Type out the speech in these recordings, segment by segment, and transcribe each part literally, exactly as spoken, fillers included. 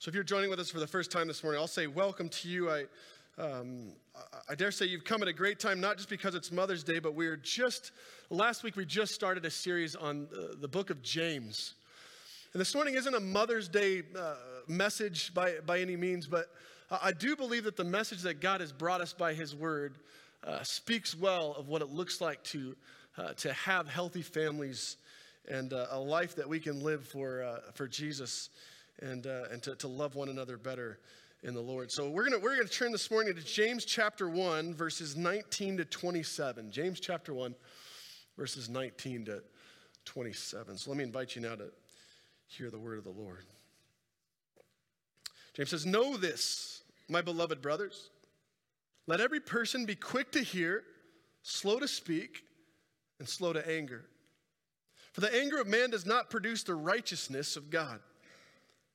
So if you're joining with us for the first time this morning, I'll say welcome to you. I um, I dare say you've come at a great time, not just because it's Mother's Day, but we're just, last week we just started a series on uh, the book of James. And this morning isn't a Mother's Day uh, message by, by any means, but I do believe that the message that God has brought us by his word uh, speaks well of what it looks like to uh, to have healthy families and uh, a life that we can live for uh, for Jesus and uh, and to, to love one another better in the Lord. So we're gonna we're gonna turn this morning to James chapter one, verses nineteen to twenty-seven. James chapter one, verses nineteen to twenty-seven. So let me invite you now to hear the word of the Lord. James says, "Know this, my beloved brothers. Let every person be quick to hear, slow to speak, and slow to anger. For the anger of man does not produce the righteousness of God.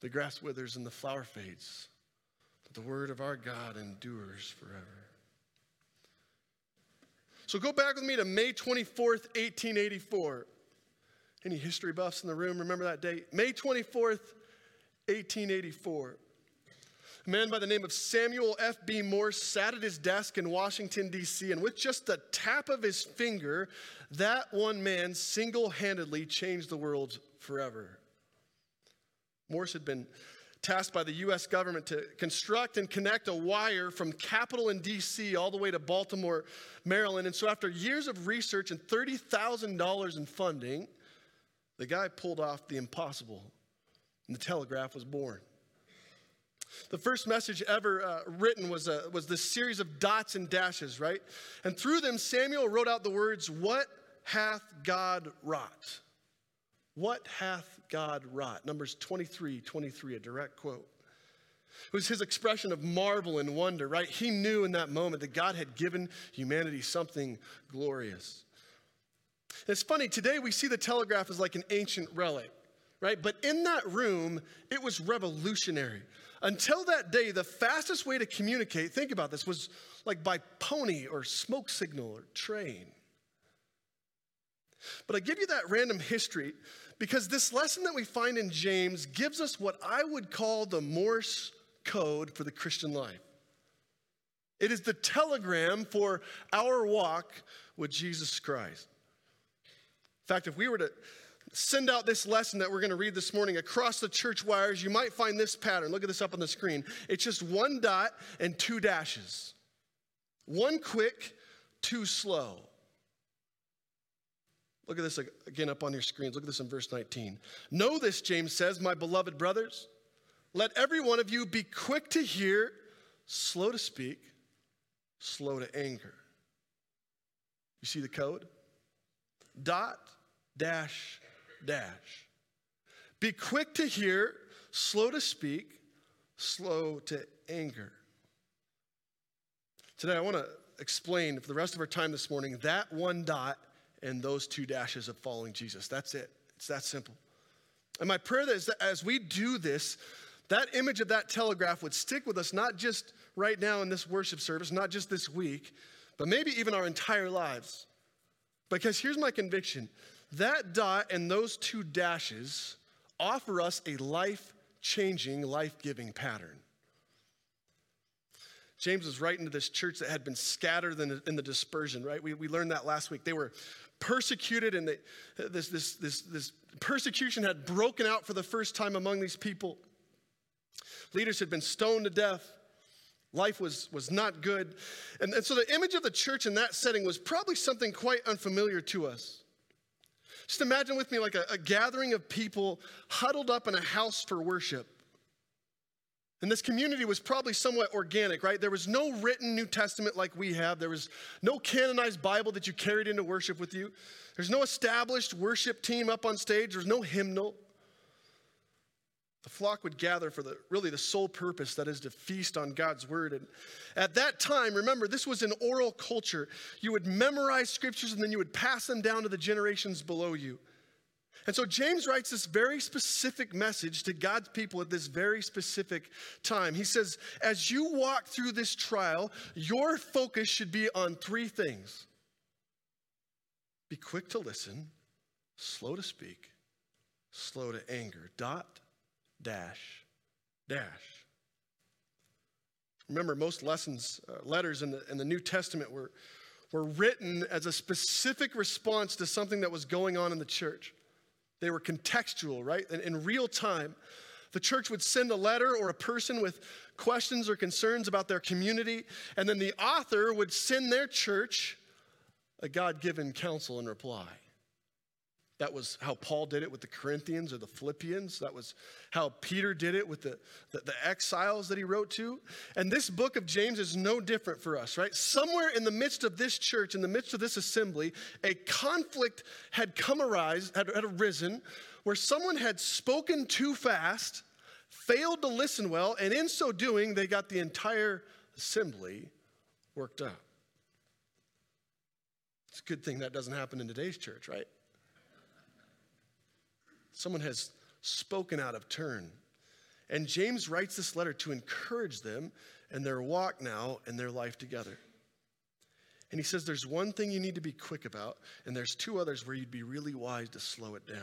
The grass withers and the flower fades, but the word of our God endures forever." So go back with me to May twenty-fourth, eighteen eighty-four. Any history buffs in the room remember that date? May twenty-fourth, eighteen eighty-four. A man by the name of Samuel F B. Morse sat at his desk in Washington, D C, and with just the tap of his finger, that one man single-handedly changed the world forever. Morse had been tasked by the U S government to construct and connect a wire from Capitol in D C all the way to Baltimore, Maryland. And so after years of research and thirty thousand dollars in funding, the guy pulled off the impossible, and the telegraph was born. The first message ever uh, written was a, was this series of dots and dashes, right? And through them, Samuel wrote out the words, "What hath God wrought? What hath God wrought?" Numbers twenty-three, twenty-three, a direct quote. It was his expression of marvel and wonder, right? He knew in that moment that God had given humanity something glorious. And it's funny, today we see the telegraph as like an ancient relic, right? But in that room, it was revolutionary. Until that day, the fastest way to communicate, think about this, was like by pony or smoke signal or train. But I give you that random history because this lesson that we find in James gives us what I would call the Morse code for the Christian life. It is the telegram for our walk with Jesus Christ. In fact, if we were to send out this lesson that we're going to read this morning across the church wires, you might find this pattern. Look at this up on the screen. It's just one dot and two dashes. One quick, two slow. Look at this again up on your screens. Look at this in verse nineteen. "Know this," James says, "my beloved brothers. Let every one of you be quick to hear, slow to speak, slow to anger." You see the code? Dot, dash, dash. Be quick to hear, slow to speak, slow to anger. Today I want to explain for the rest of our time this morning that one dot and those two dashes of following Jesus. That's it. It's that simple. And my prayer is that as we do this, that image of that telegraph would stick with us, not just right now in this worship service, not just this week, but maybe even our entire lives. Because here's my conviction. That dot and those two dashes offer us a life-changing, life-giving pattern. James was writing to this church that had been scattered in, in the dispersion, right? We, we learned that last week. They were persecuted, and they, this, this, this, this persecution had broken out for the first time among these people. Leaders had been stoned to death. Life was, was not good. And, and so the image of the church in that setting was probably something quite unfamiliar to us. Just imagine with me like a, a gathering of people huddled up in a house for worship. And this community was probably somewhat organic, right? There was no written New Testament like we have. There was no canonized Bible that you carried into worship with you. There's no established worship team up on stage. There's no hymnal. The flock would gather for the really the sole purpose, that is to feast on God's word. And at that time, remember, this was an oral culture. You would memorize scriptures and then you would pass them down to the generations below you. And so James writes this very specific message to God's people at this very specific time. He says, as you walk through this trial, your focus should be on three things. Be quick to listen, slow to speak, slow to anger, dot, dash, dash. Remember, most lessons, uh, letters in the, in the New Testament were, were written as a specific response to something that was going on in the church. They were contextual, right? And in real time, the church would send a letter or a person with questions or concerns about their community, and then the author would send their church a God-given counsel in reply. That was how Paul did it with the Corinthians or the Philippians. That was how Peter did it with the, the, the exiles that he wrote to. And this book of James is no different for us, right? Somewhere in the midst of this church, in the midst of this assembly, a conflict had come arise, had, had arisen, where someone had spoken too fast, failed to listen well, and in so doing, they got the entire assembly worked up. It's a good thing that doesn't happen in today's church, right? Someone has spoken out of turn. And James writes this letter to encourage them in their walk now and their life together. And he says there's one thing you need to be quick about, and there's two others where you'd be really wise to slow it down.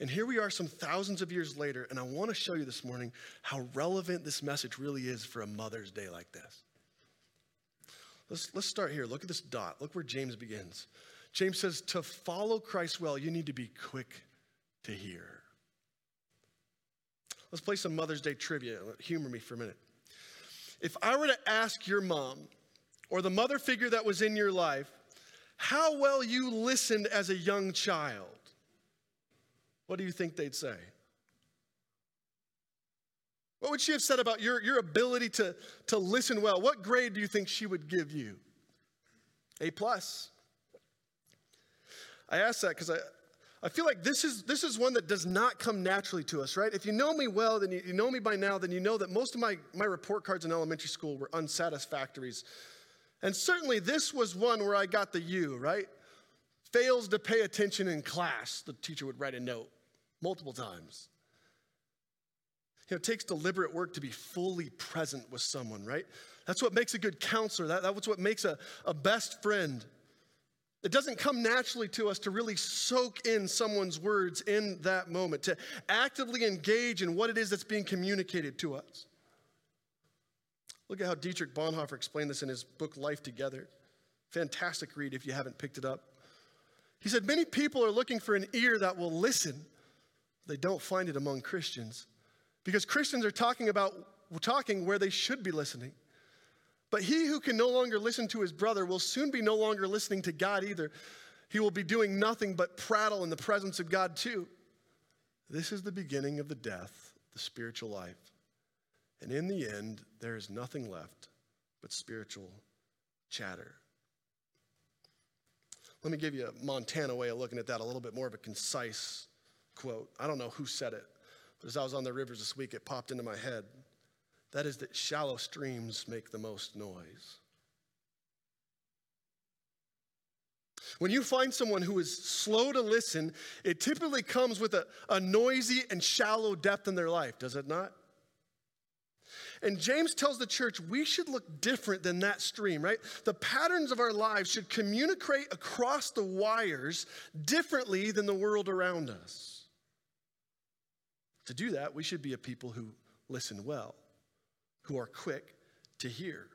And here we are some thousands of years later, and I want to show you this morning how relevant this message really is for a Mother's Day like this. Let's, let's start here. Look at this dot. Look where James begins. James says, to follow Christ well, you need to be quick to hear. Let's play some Mother's Day trivia. Humor me for a minute. If I were to ask your mom or the mother figure that was in your life how well you listened as a young child, what do you think they'd say? What would she have said about your, your ability to, to listen well? What grade do you think she would give you? A plus. I ask that because I, I feel like this is this is one that does not come naturally to us, right? If you know me well, then you, you know me by now, then you know that most of my, my report cards in elementary school were unsatisfactories. And certainly this was one where I got the U, right? Fails to pay attention in class, the teacher would write a note multiple times. You know, it takes deliberate work to be fully present with someone, right? That's what makes a good counselor. That, that's what makes a, a best friend. It doesn't come naturally to us to really soak in someone's words in that moment, to actively engage in what it is that's being communicated to us. Look at how Dietrich Bonhoeffer explained this in his book, Life Together. Fantastic read if you haven't picked it up. He said, many people are looking for an ear that will listen. They don't find it among Christians because Christians are talking about talking where they should be listening. But he who can no longer listen to his brother will soon be no longer listening to God either. He will be doing nothing but prattle in the presence of God too. This is the beginning of the death, the spiritual life. And in the end, there is nothing left but spiritual chatter. Let me give you a Montana way of looking at that, a little bit more of a concise quote. I don't know who said it, but as I was on the rivers this week, it popped into my head. That is that shallow streams make the most noise. When you find someone who is slow to listen, it typically comes with a, a noisy and shallow depth in their life, does it not? And James tells the church we should look different than that stream, right? The patterns of our lives should communicate across the wires differently than the world around us. To do that, we should be a people who listen well, who are quick to hear.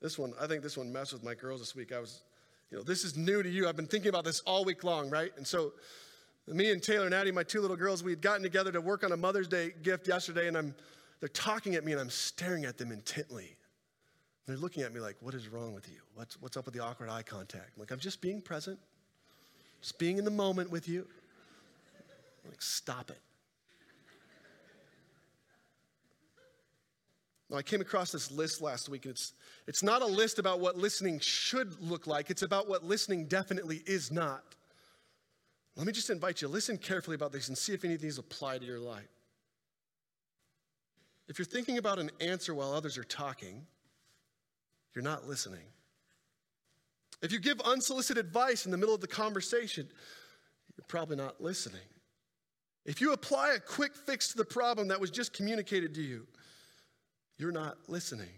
This one, I think this one messed with my girls this week. I was, you know, this is new to you. I've been thinking about this all week long, right? And so Me and Taylor and Addie, my two little girls, we had gotten together to work on a Mother's Day gift yesterday, and I'm they're talking at me, and I'm staring at them intently. And they're looking at me like, what is wrong with you? What's, what's up with the awkward eye contact? I'm like, I'm just being present, just being in the moment with you. I'm like, stop it. Now, I came across this list last week, and it's, it's not a list about what listening should look like. It's about what listening definitely is not. Let me just invite you, listen carefully about this and see if any of these apply to your life. If you're thinking about an answer while others are talking, you're not listening. If you give unsolicited advice in the middle of the conversation, you're probably not listening. If you apply a quick fix to the problem that was just communicated to you, you're not listening.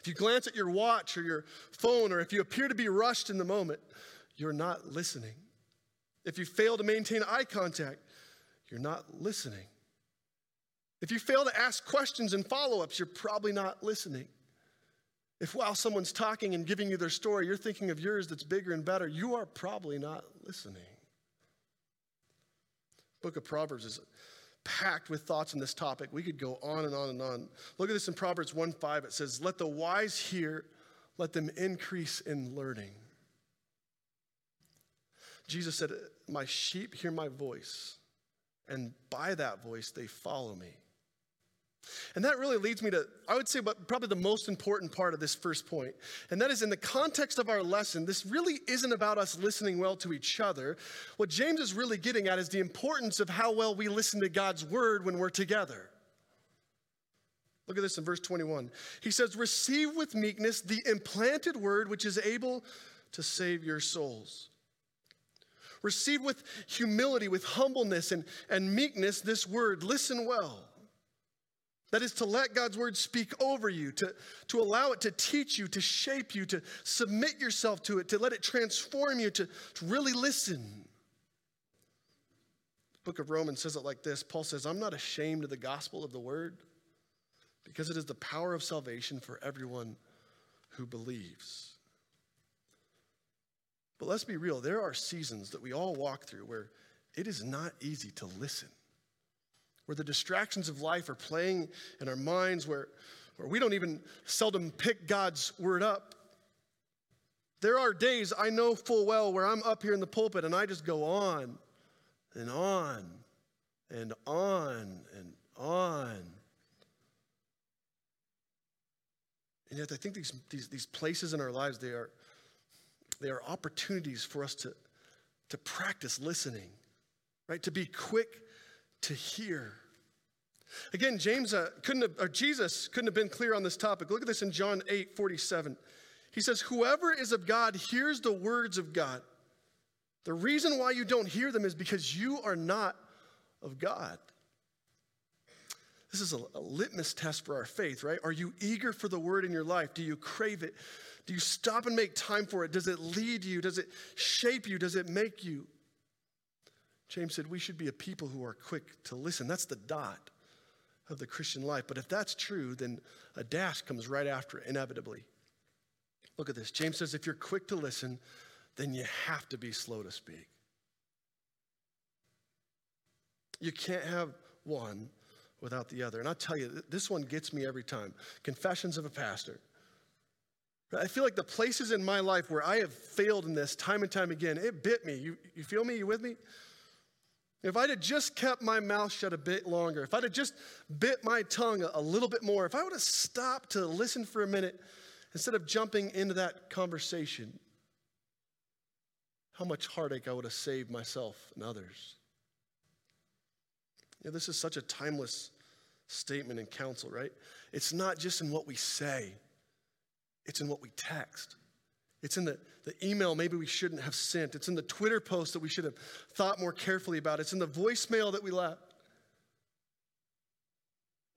If you glance at your watch or your phone, or if you appear to be rushed in the moment, you're not listening. If you fail to maintain eye contact, you're not listening. If you fail to ask questions and follow-ups, you're probably not listening. If while someone's talking and giving you their story, you're thinking of yours that's bigger and better, you are probably not listening. The book of Proverbs is packed with thoughts on this topic. We could go on and on and on. Look at this in Proverbs one five. It says, let the wise hear, let them increase in learning. Jesus said, my sheep hear my voice, and by that voice they follow me. And that really leads me to, I would say, probably the most important part of this first point. And that is, in the context of our lesson, this really isn't about us listening well to each other. What James is really getting at is the importance of how well we listen to God's word when we're together. Look at this in verse twenty-one. He says, receive with meekness the implanted word which is able to save your souls. Receive with humility, with humbleness and, and meekness this word. Listen well. That is to let God's word speak over you, to, to allow it to teach you, to shape you, to submit yourself to it, to let it transform you, to, to really listen. The book of Romans says it like this. Paul says, I'm not ashamed of the gospel of the word, because it is the power of salvation for everyone who believes. But let's be real. There are seasons that we all walk through where it is not easy to listen, where the distractions of life are playing in our minds, where, where we don't even seldom pick God's word up. There are days I know full well where I'm up here in the pulpit and I just go on and on and on and on. And yet I think these, these, these places in our lives, they are, they are opportunities for us to, to practice listening, right? To be quick to hear. Again, James uh, couldn't have, or Jesus couldn't have been clear on this topic. Look at this in John eight forty-seven. He says, whoever is of God hears the words of God. The reason why you don't hear them is because you are not of God. This is a, a litmus test for our faith, right? Are you eager for the word in your life? Do you crave it? Do you stop and make time for it? Does it lead you? Does it shape you? Does it make you? James said we should be a people who are quick to listen. That's the dot of the Christian life. But if that's true, then a dash comes right after it, inevitably. Look at this. James says if you're quick to listen, then you have to be slow to speak. You can't have one without the other. And I'll tell you, this one gets me every time. Confessions of a Pastor. I feel like the places in my life where I have failed in this time and time again, it bit me. You, you feel me? You with me? If I'd have just kept my mouth shut a bit longer, if I'd have just bit my tongue a little bit more, if I would have stopped to listen for a minute instead of jumping into that conversation, how much heartache I would have saved myself and others. You know, this is such a timeless statement and counsel, right? It's not just in what we say. It's in what we text. It's in the, the email maybe we shouldn't have sent. It's in the Twitter post that we should have thought more carefully about. It's in the voicemail that we left.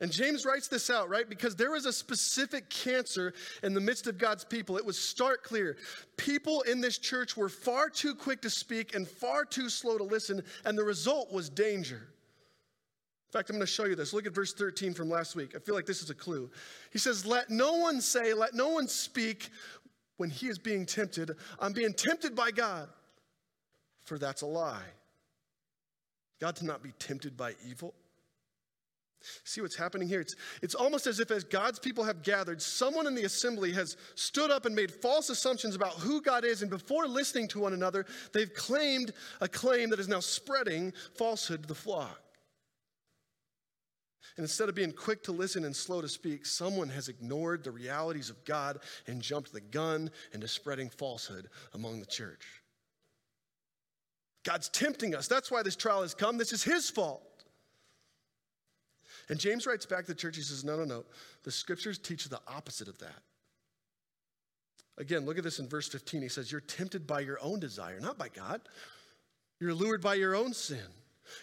And James writes this out, right? Because there was a specific cancer in the midst of God's people. It was stark clear. People in this church were far too quick to speak and far too slow to listen, and the result was danger. In fact, I'm going to show you this. Look at verse thirteen from last week. I feel like this is a clue. He says, let no one say, let no one speak when he is being tempted. I'm being tempted by God, for that's a lie. God to not be tempted by evil. See what's happening here? It's, it's almost as if as God's people have gathered, someone in the assembly has stood up and made false assumptions about who God is, and before listening to one another, they've claimed a claim that is now spreading falsehood to the flock. And instead of being quick to listen and slow to speak, someone has ignored the realities of God and jumped the gun into spreading falsehood among the church. God's tempting us. That's why this trial has come. This is his fault. And James writes back to the church. He says, no, no, no. The scriptures teach the opposite of that. Again, look at this in verse fifteen. He says, you're tempted by your own desire, not by God. You're lured by your own sin.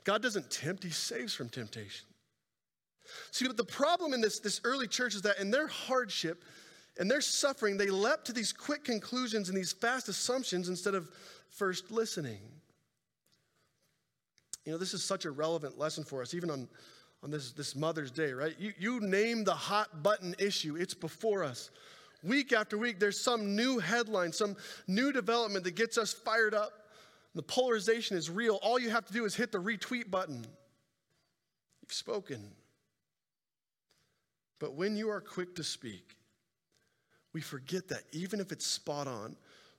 God doesn't tempt. He saves from temptation. See, but the problem in this, this early church is that in their hardship and their suffering, they leapt to these quick conclusions and these fast assumptions instead of first listening. You know, this is such a relevant lesson for us, even on on this, this Mother's Day, right? You, you name the hot button issue. It's before us. Week after week, there's some new headline, some new development that gets us fired up. The polarization is real. All you have to do is hit the retweet button. You've spoken. But when you are quick to speak, we forget that even if it's spot on,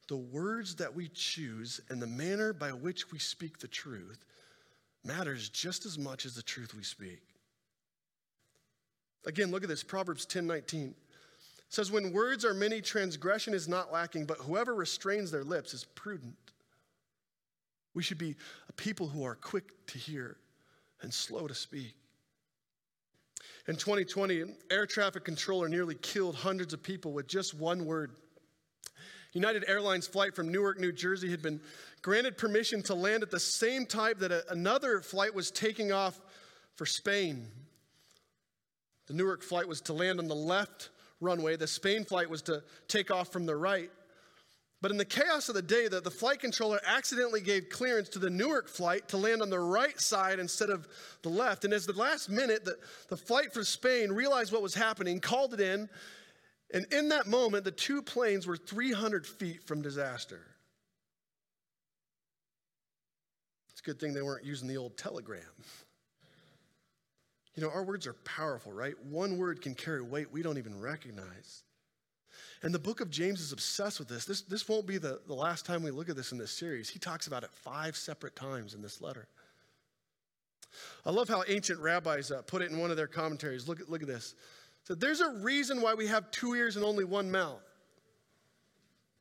the words that we choose and the manner by which we speak the truth matters just as much as the truth we speak. Again, look at this, Proverbs ten nineteen. It says, when words are many, transgression is not lacking, but whoever restrains their lips is prudent. We should be a people who are quick to hear and slow to speak. In twenty twenty, an air traffic controller nearly killed hundreds of people with just one word. United Airlines flight from Newark, New Jersey had been granted permission to land at the same time that a, another flight was taking off for Spain. The Newark flight was to land on the left runway. The Spain flight was to take off from the right. But in the chaos of the day, the, the flight controller accidentally gave clearance to the Newark flight to land on the right side instead of the left. And as the last minute, the, the flight for Spain realized what was happening, called it in, and in that moment, the two planes were three hundred feet from disaster. It's a good thing they weren't using the old telegram. You know, our words are powerful, right? One word can carry weight we don't even recognize. And the book of James is obsessed with this. This, this won't be the, the last time we look at this in this series. He talks about it five separate times in this letter. I love how ancient rabbis uh, put it in one of their commentaries. Look at, look at this. So there's a reason why we have two ears and only one mouth,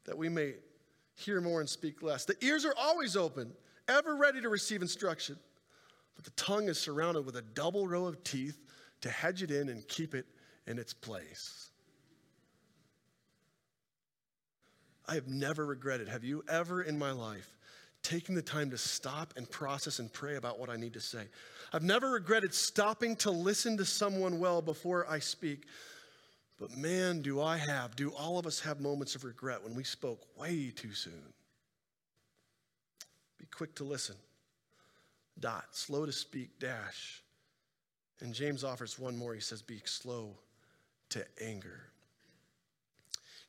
that we may hear more and speak less. The ears are always open, ever ready to receive instruction, but the tongue is surrounded with a double row of teeth to hedge it in and keep it in its place. I have never regretted, have you ever in my life, taking the time to stop and process and pray about what I need to say? I've never regretted stopping to listen to someone well before I speak. But man, do I have, do all of us have moments of regret when we spoke way too soon. Be quick to listen. Dot, slow to speak, dash. And James offers one more. He says, be slow to anger.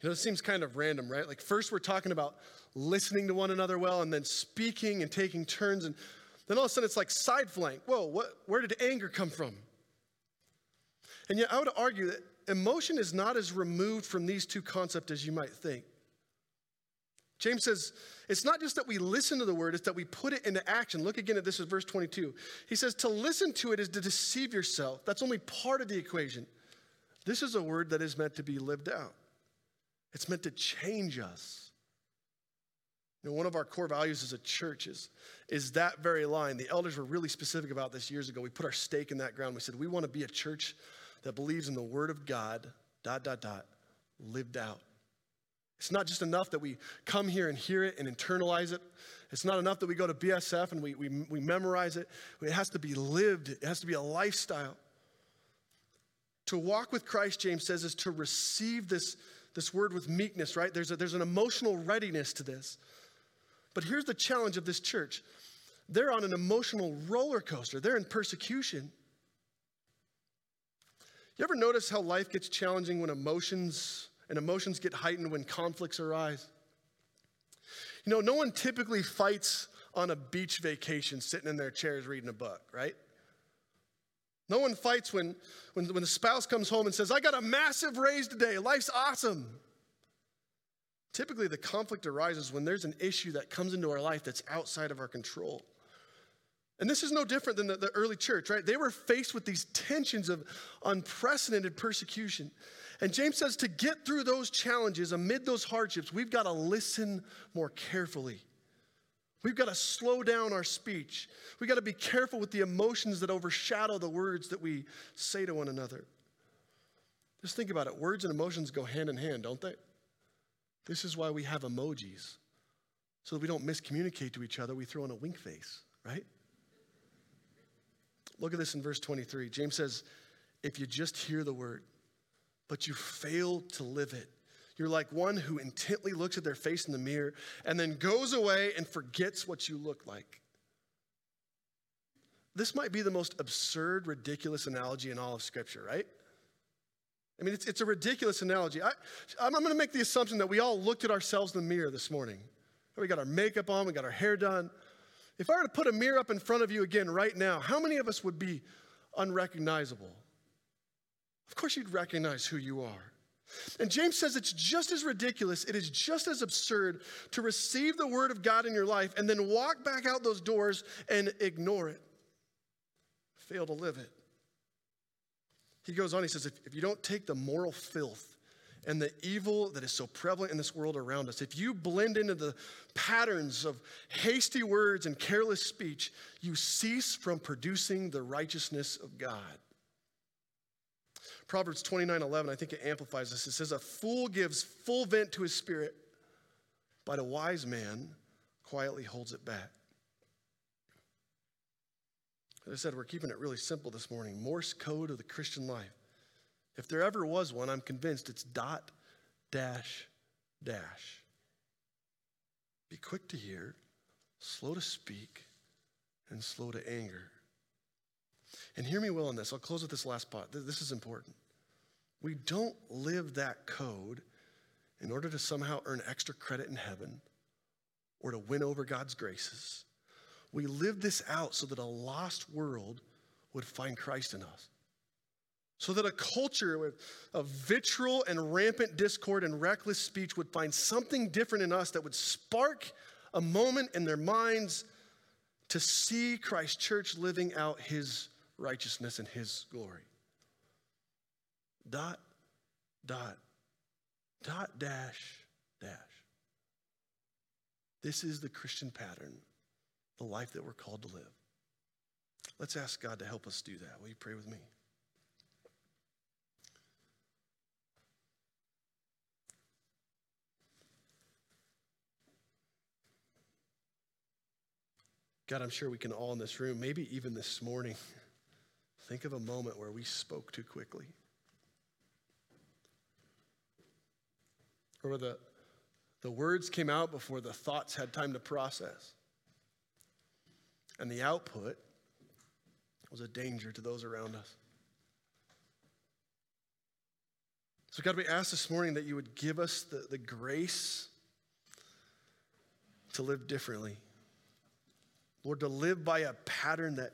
You know, this seems kind of random, right? Like first we're talking about listening to one another well, and then speaking and taking turns, and then all of a sudden it's like side flank. Whoa, what, where did anger come from? And yet I would argue that emotion is not as removed from these two concepts as you might think. James says, it's not just that we listen to the word, it's that we put it into action. Look again at this is verse twenty-two. He says, to listen to it is to deceive yourself. That's only part of the equation. This is a word that is meant to be lived out. It's meant to change us. You know, one of our core values as a church is, is that very line. The elders were really specific about this years ago. We put our stake in that ground. We said, we want to be a church that believes in the word of God, dot, dot, dot, lived out. It's not just enough that we come here and hear it and internalize it. It's not enough that we go to B S F and we, we, we memorize it. It has to be lived. It has to be a lifestyle. To walk with Christ, James says, is to receive this This word with meekness, right? There's a, there's an emotional readiness to this. But here's the challenge of this church. They're on an emotional roller coaster. They're in persecution. You ever notice how life gets challenging when emotions, and emotions get heightened when conflicts arise? You know, no one typically fights on a beach vacation sitting in their chairs reading a book, right? No one fights when, when, when the spouse comes home and says, I got a massive raise today. Life's awesome. Typically, the conflict arises when there's an issue that comes into our life that's outside of our control. And this is no different than the, the early church, right? They were faced with these tensions of unprecedented persecution. And James says to get through those challenges, amid those hardships, we've got to listen more carefully. We've got to slow down our speech. We've got to be careful with the emotions that overshadow the words that we say to one another. Just think about it. Words and emotions go hand in hand, don't they? This is why we have emojis, so that we don't miscommunicate to each other. We throw in a wink face, right? Look at this in verse twenty-three. James says, if you just hear the word, but you fail to live it, you're like one who intently looks at their face in the mirror and then goes away and forgets what you look like. This might be the most absurd, ridiculous analogy in all of Scripture, right? I mean, it's, it's a ridiculous analogy. I, I'm going to make the assumption that we all looked at ourselves in the mirror this morning. We got our makeup on, we got our hair done. If I were to put a mirror up in front of you again right now, how many of us would be unrecognizable? Of course you'd recognize who you are. And James says it's just as ridiculous, it is just as absurd to receive the word of God in your life and then walk back out those doors and ignore it, fail to live it. He goes on, he says, if, if you don't take the moral filth and the evil that is so prevalent in this world around us, if you blend into the patterns of hasty words and careless speech, you cease from producing the righteousness of God. Proverbs twenty-nine eleven, I think it amplifies this. It says, a fool gives full vent to his spirit, but a wise man quietly holds it back. As I said, we're keeping it really simple this morning. Morse code of the Christian life. If there ever was one, I'm convinced it's dot, dash, dash. Be quick to hear, slow to speak, and slow to anger. And hear me well on this. I'll close with this last part. This is important. We don't live that code in order to somehow earn extra credit in heaven or to win over God's graces. We live this out so that a lost world would find Christ in us. So that a culture of vitriol and rampant discord and reckless speech would find something different in us that would spark a moment in their minds to see Christ's church living out his righteousness and his glory. Dot, dot, dot, dash, dash. This is the Christian pattern, the life that we're called to live. Let's ask God to help us do that. Will you pray with me? God, I'm sure we can all in this room, maybe even this morning, think of a moment where we spoke too quickly. Or where the, the words came out before the thoughts had time to process. And the output was a danger to those around us. So God, we ask this morning that you would give us the, the grace to live differently. Lord, to live by a pattern that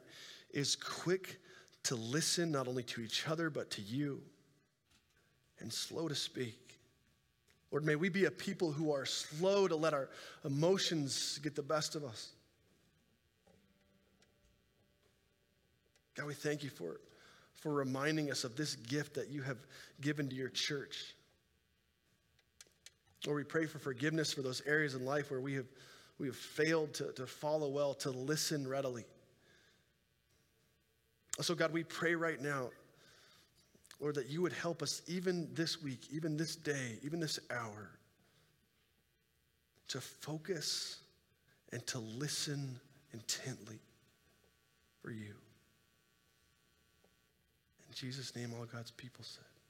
is quick to listen, not only to each other, but to you, and slow to speak. Lord, may we be a people who are slow to let our emotions get the best of us. God, we thank you for, for reminding us of this gift that you have given to your church. Lord, we pray for forgiveness for those areas in life where we have We have failed to, to follow well, to listen readily. So God, we pray right now, Lord, that you would help us even this week, even this day, even this hour, to focus and to listen intently for you. In Jesus' name, all God's people said.